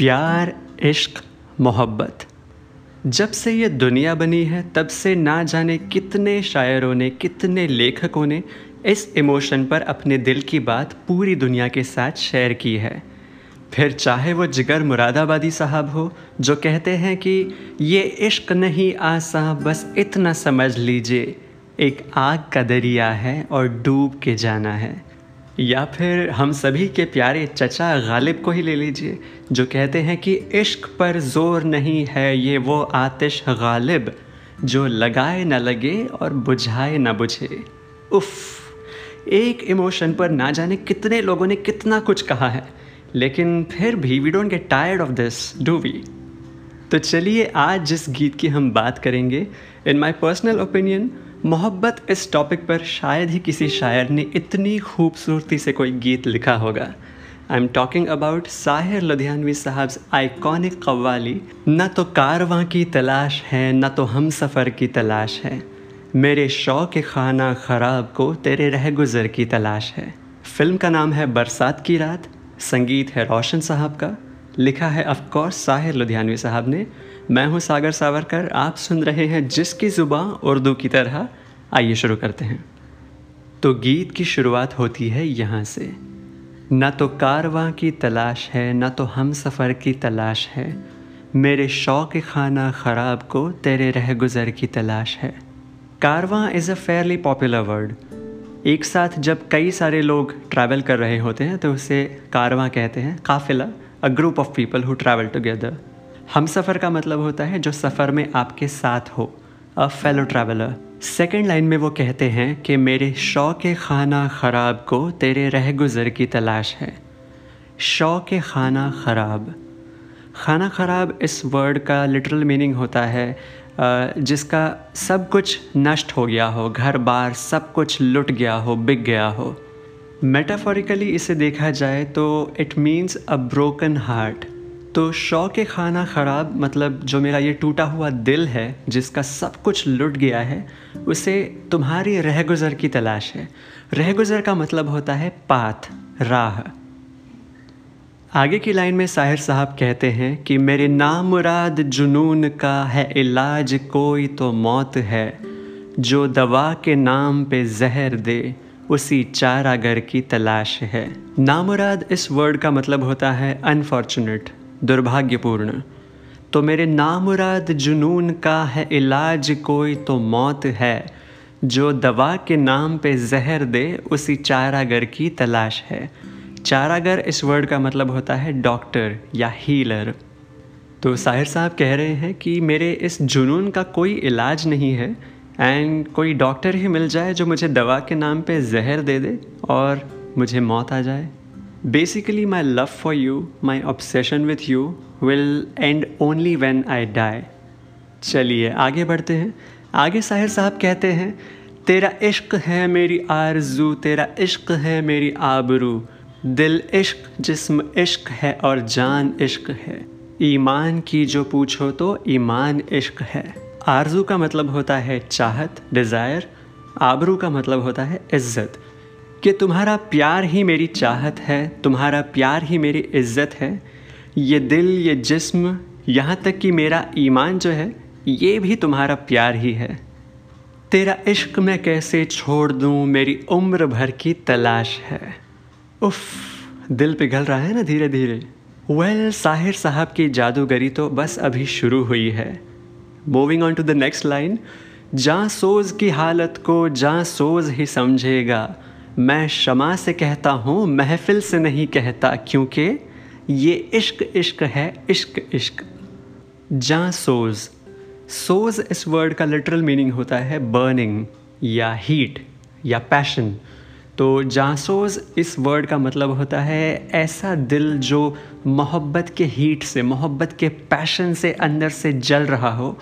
प्यार, इश्क, मोहब्बत, जब से ये दुनिया बनी है तब से ना जाने कितने शायरों ने, कितने लेखकों ने इस इमोशन पर अपने दिल की बात पूरी दुनिया के साथ शेयर की है। फिर चाहे वो जिगर मुरादाबादी साहब हो जो कहते हैं कि ये इश्क नहीं आसा, बस इतना समझ लीजिए एक आग का दरिया है और डूब के जाना है। या फिर हम सभी के प्यारे चचा गालिब को ही ले लीजिए जो कहते हैं कि इश्क पर जोर नहीं है, ये वो आतिश गालिब जो लगाए ना लगे और बुझाए ना बुझे। उफ़, एक इमोशन पर ना जाने कितने लोगों ने कितना कुछ कहा है, लेकिन फिर भी we don't get tired of this, do we? तो चलिए, आज जिस गीत की हम बात करेंगे, इन माई पर्सनल ओपिनियन मोहब्बत इस टॉपिक पर शायद ही किसी शायर ने इतनी खूबसूरती से कोई गीत लिखा होगा। I am talking about Sahir Ludhianvi साहब्स आइकॉनिक कव्वाली न तो कारवां की तलाश है, न तो हम सफ़र की तलाश है, मेरे शौक़ खाना ख़राब को तेरे रह गुज़र की तलाश है। फ़िल्म का नाम है बरसात की रात, संगीत है रोशन साहब का, लिखा है ऑफकोर्स साहिर लुधियानवी साहब ने। मैं हूं सागर सावरकर, आप सुन रहे हैं जिसकी ज़ुबां उर्दू की तरह। आइए शुरू करते हैं। तो गीत की शुरुआत होती है यहाँ से। ना तो कारवां की तलाश है, ना तो हम सफ़र की तलाश है, मेरे शौक़ खाना ख़राब को तेरे रह गुज़र की तलाश है। Karvaan is a fairly popular word. एक साथ जब कई सारे लोग ट्रैवल कर रहे होते हैं तो उसे कारवां कहते हैं। काफ़िला, a group of people who travel together. हम सफ़र का मतलब होता है जो सफ़र में आपके साथ हो, a fellow traveller. Second line में वो कहते हैं कि मेरे शौक़ खाना ख़राब को तेरे रह गुज़र की तलाश है। शौक़ खाना ख़राब, खाना ख़राब इस वर्ड का लिटरल मीनिंग होता है जिसका सब कुछ नष्ट हो गया हो, घर बार सब कुछ लुट गया हो, बिक गया हो। मेटाफोरिकली इसे देखा जाए तो it means a broken heart. तो शौक़ खाना ख़राब मतलब जो मेरा ये टूटा हुआ दिल है जिसका सब कुछ लुट गया है, उसे तुम्हारी रह गुज़र की तलाश है। रह गुज़र का मतलब होता है पाथ, राह। आगे की लाइन में साहिर साहब कहते हैं कि मेरे नामुराद जुनून का है इलाज कोई तो मौत है, जो दवा के नाम पे जहर दे उसी चारागर की तलाश है। नामुराद इस वर्ड का मतलब होता है अनफॉर्चुनेट, दुर्भाग्यपूर्ण। तो मेरे नामुराद जुनून का है इलाज कोई तो मौत है, जो दवा के नाम पे जहर दे उसी चारागर की तलाश है। चारागर इस वर्ड का मतलब होता है डॉक्टर या हीलर। तो साहिर साहब कह रहे हैं कि मेरे इस जुनून का कोई इलाज नहीं है, एंड कोई डॉक्टर ही मिल जाए जो मुझे दवा के नाम पे जहर दे दे और मुझे मौत आ जाए। Basically my love for you, my obsession with you will end only when I die. चलिए आगे बढ़ते हैं। आगे साहिर साहब कहते हैं तेरा इश्क है मेरी आरज़ू, तेरा इश्क है मेरी आबरू, दिल इश्क, जिस्म इश्क है और जान इश्क है, ईमान की जो पूछो तो ईमान इश्क है। आरज़ू का मतलब होता है चाहत, डिज़ायर। आबरू का मतलब होता है इज़्ज़त। कि तुम्हारा प्यार ही मेरी चाहत है, तुम्हारा प्यार ही मेरी इज़्ज़त है, ये दिल, ये जिस्म, यहाँ तक कि मेरा ईमान जो है ये भी तुम्हारा प्यार ही है। तेरा इश्क मैं कैसे छोड़ दूँ, मेरी उम्र भर की तलाश है। उफ़, दिल पिघल रहा है ना धीरे धीरे। वेल, साहिर साहब की जादूगरी तो बस अभी शुरू हुई है। Moving on to the next line. जहाँ सोज की हालत को जहाँ सोज ही समझेगा, मैं शमा से कहता हूँ महफिल से नहीं कहता, क्योंकि ये इश्क इश्क है, इश्क इश्क। जहाँ सोज, सोज इस वर्ड का लिटरल मीनिंग होता है बर्निंग या हीट या पैशन। तो जहाँ सोज इस वर्ड का मतलब होता है ऐसा दिल जो मोहब्बत के हीट से, मोहब्बत के पैशन से अंदर से जल रहा हो।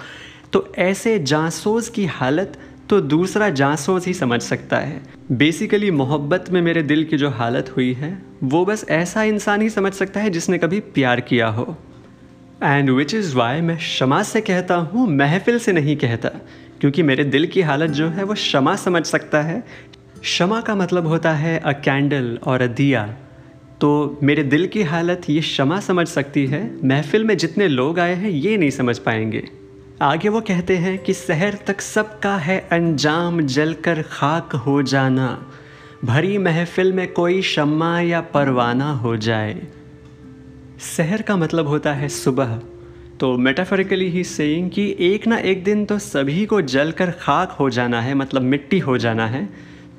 तो ऐसे जांसोज की हालत तो दूसरा जांसोज ही समझ सकता है। बेसिकली मोहब्बत में मेरे दिल की जो हालत हुई है वो बस ऐसा इंसान ही समझ सकता है जिसने कभी प्यार किया हो। एंड विच इज़ वाई मैं शमा से कहता हूँ महफिल से नहीं कहता, क्योंकि मेरे दिल की हालत जो है वो शमा समझ सकता है। शमा का मतलब होता है अ कैंडल और अ दिया। तो मेरे दिल की हालत ये शमा समझ सकती है, महफिल में जितने लोग आए हैं ये नहीं समझ पाएंगे। आगे वो कहते हैं कि शहर तक सबका है अंजाम, जलकर खाक हो जाना, भरी महफिल में कोई शम्मा या परवाना हो जाए। शहर का मतलब होता है सुबह, तो मेटाफोरिकली ही सेइंग कि एक ना एक दिन तो सभी को जलकर खाक हो जाना है, मतलब मिट्टी हो जाना है।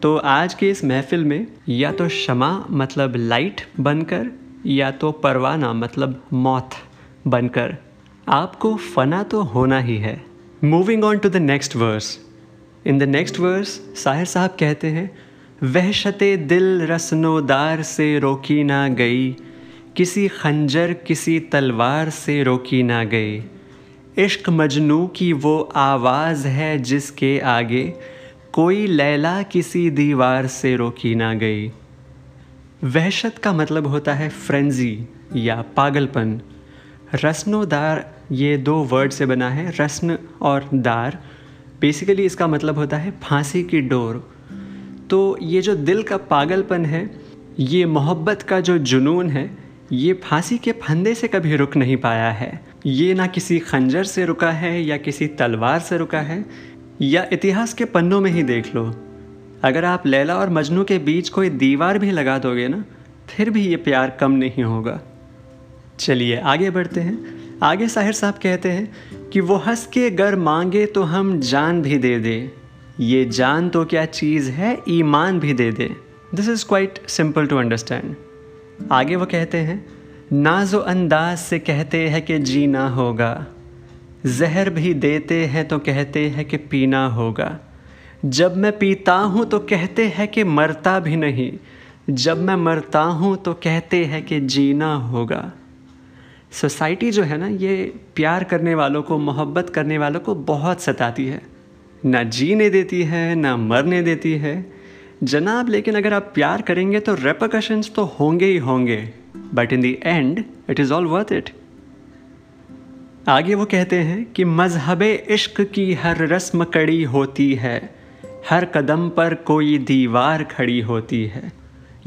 तो आज के इस महफिल में या तो शमा मतलब लाइट बनकर या तो परवाना मतलब मौत बनकर आपको फना तो होना ही है। Moving on to the next verse. In the next verse Sahir साहब कहते हैं, वहशते दिल रसनोदार से रोकी ना गई, किसी खंजर किसी तलवार से रोकी ना गई, इश्क मजनू की वो आवाज़ है जिसके आगे कोई लैला किसी दीवार से रोकी ना गई। वहशत का मतलब होता है फ्रेंजी या पागलपन। रस्नोदार ये दो वर्ड से बना है, रस्न और दार। बेसिकली इसका मतलब होता है फांसी की डोर। तो ये जो दिल का पागलपन है, ये मोहब्बत का जो जुनून है, ये फांसी के फंदे से कभी रुक नहीं पाया है। ये ना किसी खंजर से रुका है या किसी तलवार से रुका है, या इतिहास के पन्नों में ही देख लो, अगर आप लैला और मजनू के बीच कोई दीवार भी लगा दोगे ना, फिर भी ये प्यार कम नहीं होगा। चलिए आगे बढ़ते हैं। आगे साहिर साहब कहते हैं कि वो हंस के गर मांगे तो हम जान भी दे दे, ये जान तो क्या चीज़ है, ईमान भी दे दे। This is quite simple to understand. आगे वो कहते हैं, नाजो अंदाज से कहते हैं कि जीना होगा, जहर भी देते हैं तो कहते हैं कि पीना होगा, जब मैं पीता हूँ तो कहते हैं कि मरता भी नहीं, जब मैं मरता हूँ तो कहते हैं कि जीना होगा। सोसाइटी जो है ना, ये प्यार करने वालों को, मोहब्बत करने वालों को बहुत सताती है, ना जीने देती है ना मरने देती है जनाब। लेकिन अगर आप प्यार करेंगे तो रेपरकशंस तो होंगे ही होंगे, but in the end it is all worth it. आगे वो कहते हैं कि मजहबे इश्क की हर रस्म कड़ी होती है, हर कदम पर कोई दीवार खड़ी होती है।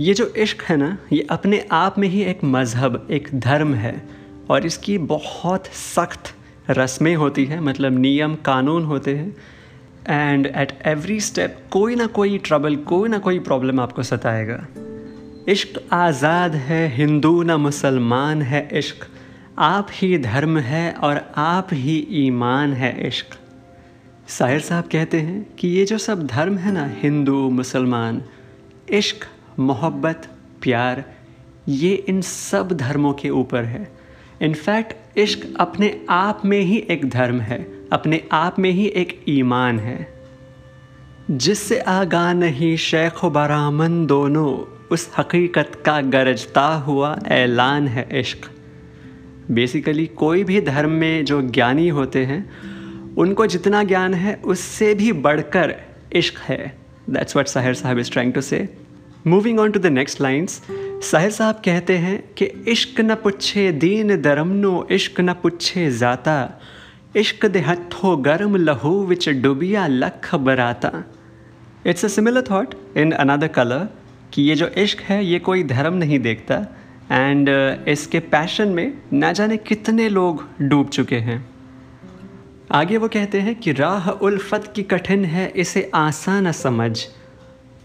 ये जो इश्क है ना, ये अपने आप में ही एक मजहब, एक धर्म है, और इसकी बहुत सख्त रस्में होती हैं, मतलब नियम कानून होते हैं। एंड एट एवरी स्टेप कोई ना कोई ट्रबल, कोई ना कोई प्रॉब्लम आपको सताएगा। इश्क आज़ाद है, हिंदू ना मुसलमान है इश्क, आप ही धर्म है और आप ही ईमान है इश्क। साहिर साहब कहते हैं कि ये जो सब धर्म है ना, हिंदू मुसलमान, इश्क, मोहब्बत, प्यार, ये इन सब धर्मों के ऊपर है। इनफैक्ट इश्क अपने आप में ही एक धर्म है, अपने आप में ही एक ईमान है। जिससे आगा नहीं शेख व बरामन दोनों, उस हकीकत का गरजता हुआ ऐलान है इश्क। बेसिकली कोई भी धर्म में जो ज्ञानी होते हैं, उनको जितना ज्ञान है उससे भी बढ़कर इश्क है। दैट्स व्हाट साहिर साहब is trying to say. Moving on to the next lines, Sahir साहब कहते हैं कि इश्क न पुछे दीन दरमनो, इश्क न पुछे जाता, इश्क दे हथों गर्म लहू विच डुबिया लख बराता। It's a similar thought in another colour, कि ये जो इश्क है ये कोई धर्म नहीं देखता, एंड इसके पैशन में ना जाने कितने लोग डूब चुके हैं। आगे वो कहते हैं कि राह उल्फत की कठिन है, इसे आसान न समझ।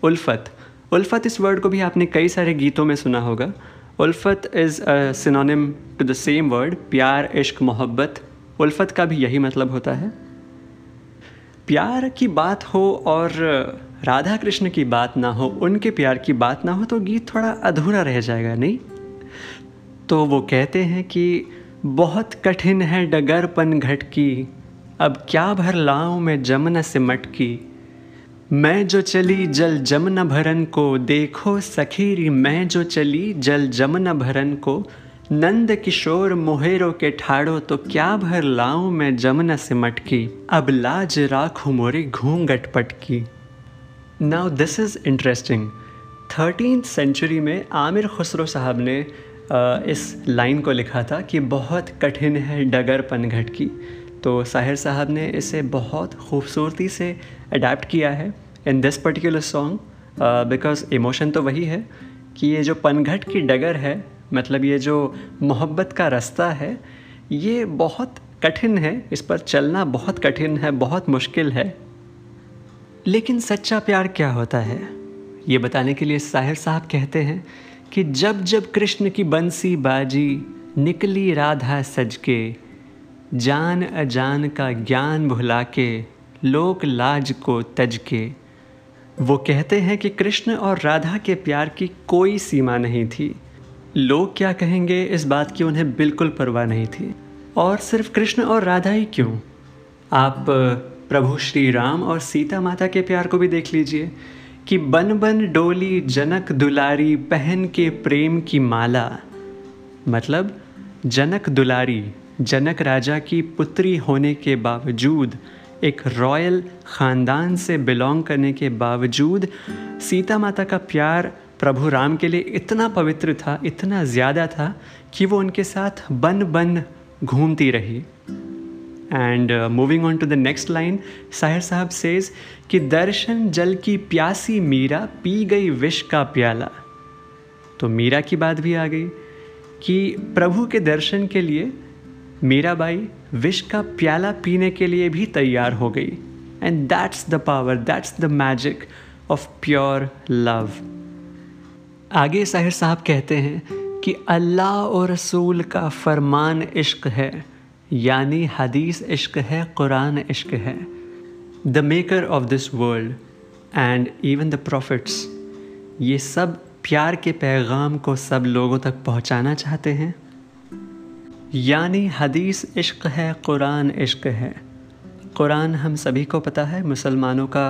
उल्फत, उल्फत इस वर्ड को भी आपने कई सारे गीतों में सुना होगा। उल्फत is synonym to the same word, प्यार, इश्क, मोहब्बत। उल्फत का भी यही मतलब होता है। प्यार की बात हो और राधा कृष्ण की बात ना हो, उनके प्यार की बात ना हो, तो गीत थोड़ा अधूरा रह जाएगा नहीं। तो वो कहते हैं कि बहुत कठिन है डगर पन घट की, अब क्या भर लाऊं मैं जमना सिमट की, मैं जो चली जल जमना भरन को, देखो सखीरी मैं जो चली जल जमना भरन को, नंद किशोर मोहेरों के ठाड़ो, तो क्या भर लाऊं मैं जमुना से मटकी, अब लाज राखूं मोरी घूंघट पटकी। Now this is interesting. 13th century में आमिर खुसरो साहब ने इस लाइन को लिखा था कि बहुत कठिन है डगर पनघट की। तो साहिर साहब ने इसे बहुत खूबसूरती से अडेप्ट किया है in this particular song, because emotion तो वही है कि ये जो पनघट की डगर है, मतलब ये जो मोहब्बत का रास्ता है, ये बहुत कठिन है, इस पर चलना बहुत कठिन है, बहुत मुश्किल है। लेकिन सच्चा प्यार क्या होता है ये बताने के लिए साहिर साहब कहते हैं कि जब जब कृष्ण की बंसी बाजी, निकली राधा सज के, जान अजान का ज्ञान भुला के, लोक लाज को तज के। वो कहते हैं कि कृष्ण और राधा के प्यार की कोई सीमा नहीं थी, लोग क्या कहेंगे इस बात की उन्हें बिल्कुल परवाह नहीं थी। और सिर्फ कृष्ण और राधा ही क्यों, आप प्रभु श्री राम और सीता माता के प्यार को भी देख लीजिए कि बन बन डोली जनक दुलारी, पहन के प्रेम की माला। मतलब जनक दुलारी, जनक राजा की पुत्री होने के बावजूद, एक रॉयल ख़ानदान से बिलोंग करने के बावजूद, सीता माता का प्यार प्रभु राम के लिए इतना पवित्र था, इतना ज़्यादा था कि वो उनके साथ बन बन घूमती रही। And moving on to the next line, Sahir साहब सेज कि दर्शन जल की प्यासी मीरा, पी गई विष का प्याला। तो मीरा की बात भी आ गई कि प्रभु के दर्शन के लिए मीराबाई विष का प्याला पीने के लिए भी तैयार हो गई। And that's the power, that's the magic of pure love. आगे साहिर साहब कहते हैं कि अल्लाह और रसूल का फरमान इश्क है, यानी हदीस इश्क है, कुरान इश्क है। The maker of this world and even the prophets, ये सब प्यार के पैगाम को सब लोगों तक पहुंचाना चाहते हैं। यानी हदीस इश्क है, कुरान इश्क है। कुरान हम सभी को पता है मुसलमानों का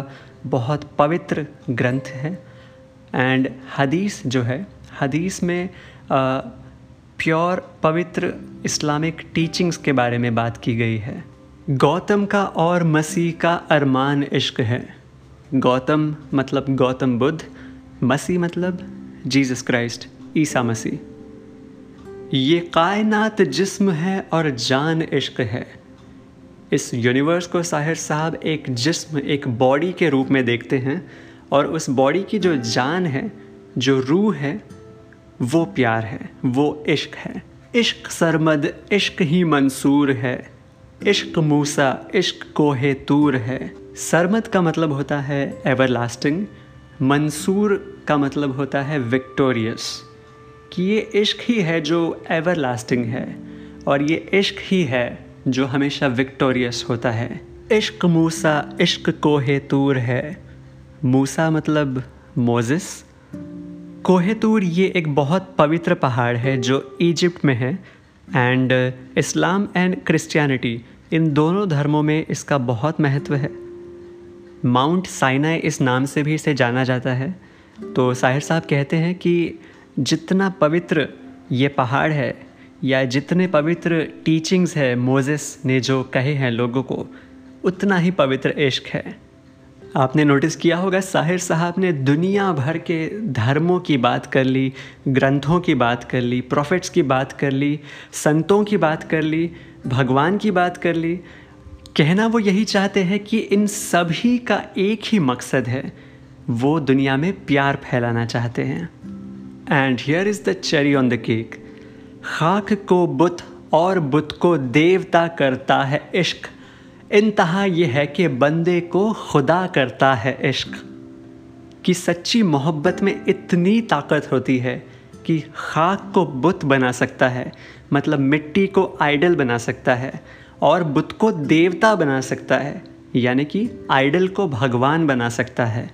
बहुत पवित्र ग्रंथ है। एंड हदीस जो है, हदीस में प्योर पवित्र इस्लामिक टीचिंग्स के बारे में बात की गई है। गौतम का और मसीह का अरमान इश्क है। गौतम मतलब गौतम बुद्ध, मसीह मतलब जीसस क्राइस्ट, ईसा मसीह। ये कायनात जिस्म है और जान इश्क है। इस यूनिवर्स को साहिर साहब एक जिस्म, एक बॉडी के रूप में देखते हैं और उस बॉडी की जो जान है, जो रूह है, वो प्यार है, वो इश्क है। इश्क सरमद, इश्क ही मंसूर है, इश्क मूसा, इश्क कोहे तूर है। सरमद का मतलब होता है एवरलास्टिंग, मंसूर का मतलब होता है विक्टोरियस। कि ये इश्क ही है जो एवरलास्टिंग है और ये इश्क ही है जो हमेशा विक्टोरियस होता है। इश्क मूसा, इश्क कोहे तूर है। मूसा मतलब मोसेस। कोहे तूर ये एक बहुत पवित्र पहाड़ है जो इजिप्ट में है। एंड इस्लाम एंड क्रिश्चियनिटी, इन दोनों धर्मों में इसका बहुत महत्व है। माउंट साइनाई इस नाम से भी इसे जाना जाता है। तो साहिर साहब कहते हैं कि जितना पवित्र ये पहाड़ है या जितने पवित्र टीचिंग्स है मोसेस ने जो कहे हैं लोगों को, उतना ही पवित्र इश्क है। आपने नोटिस किया होगा साहिर साहब ने दुनिया भर के धर्मों की बात कर ली, ग्रंथों की बात कर ली, प्रॉफिट्स की बात कर ली, संतों की बात कर ली, भगवान की बात कर ली। कहना वो यही चाहते हैं कि इन सभी का एक ही मकसद है, वो दुनिया में प्यार फैलाना चाहते हैं। And here is the cherry on the cake. खाक को बुत और बुत को देवता करता है इश्क, इंतहा ये है कि बंदे को खुदा करता है इश्क। कि सच्ची मोहब्बत में इतनी ताकत होती है कि खाक को बुत बना सकता है, मतलब मिट्टी को आइडल बना सकता है, और बुत को देवता बना सकता है, यानी कि आइडल को भगवान बना सकता है।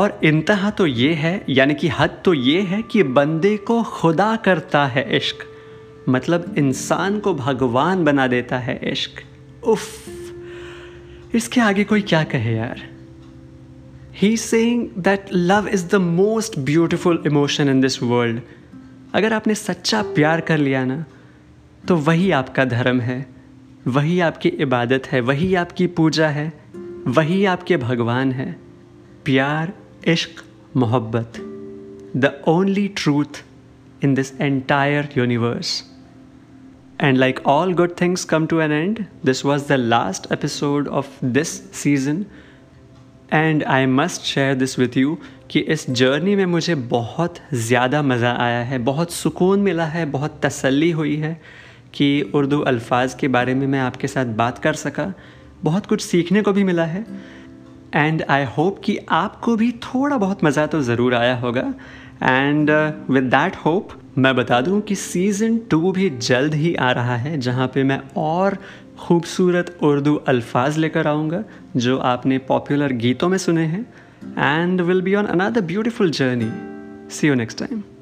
और इंतहा तो ये है, यानी कि हद तो ये है कि बंदे को खुदा करता है इश्क, मतलब इंसान को भगवान बना देता है इश्क। उफ, इसके आगे कोई क्या कहे यार। He saying that love is the most beautiful emotion in this world. अगर आपने सच्चा प्यार कर लिया ना, तो वही आपका धर्म है, वही आपकी इबादत है, वही आपकी पूजा है, वही आपके भगवान है। प्यार, इश्क, मोहब्बत, the only truth in this entire universe. And like all good things come to an end, this was the last episode of this season. And I must share this with you कि इस journey में मुझे बहुत ज़्यादा मज़ा आया है, बहुत सुकून मिला है, बहुत तसल्ली हुई है कि उर्दू अल्फाज के बारे में मैं आपके साथ बात कर सका। बहुत कुछ सीखने को भी मिला है एंड आई होप कि आपको भी थोड़ा बहुत मज़ा तो ज़रूर आया होगा। एंड विद दैट होप मैं बता दूं कि सीज़न 2 भी जल्द ही आ रहा है, जहां पे मैं और ख़ूबसूरत उर्दू अल्फाज लेकर आऊँगा जो आपने पॉपुलर गीतों में सुने हैं। And will be on another beautiful journey. See you next time.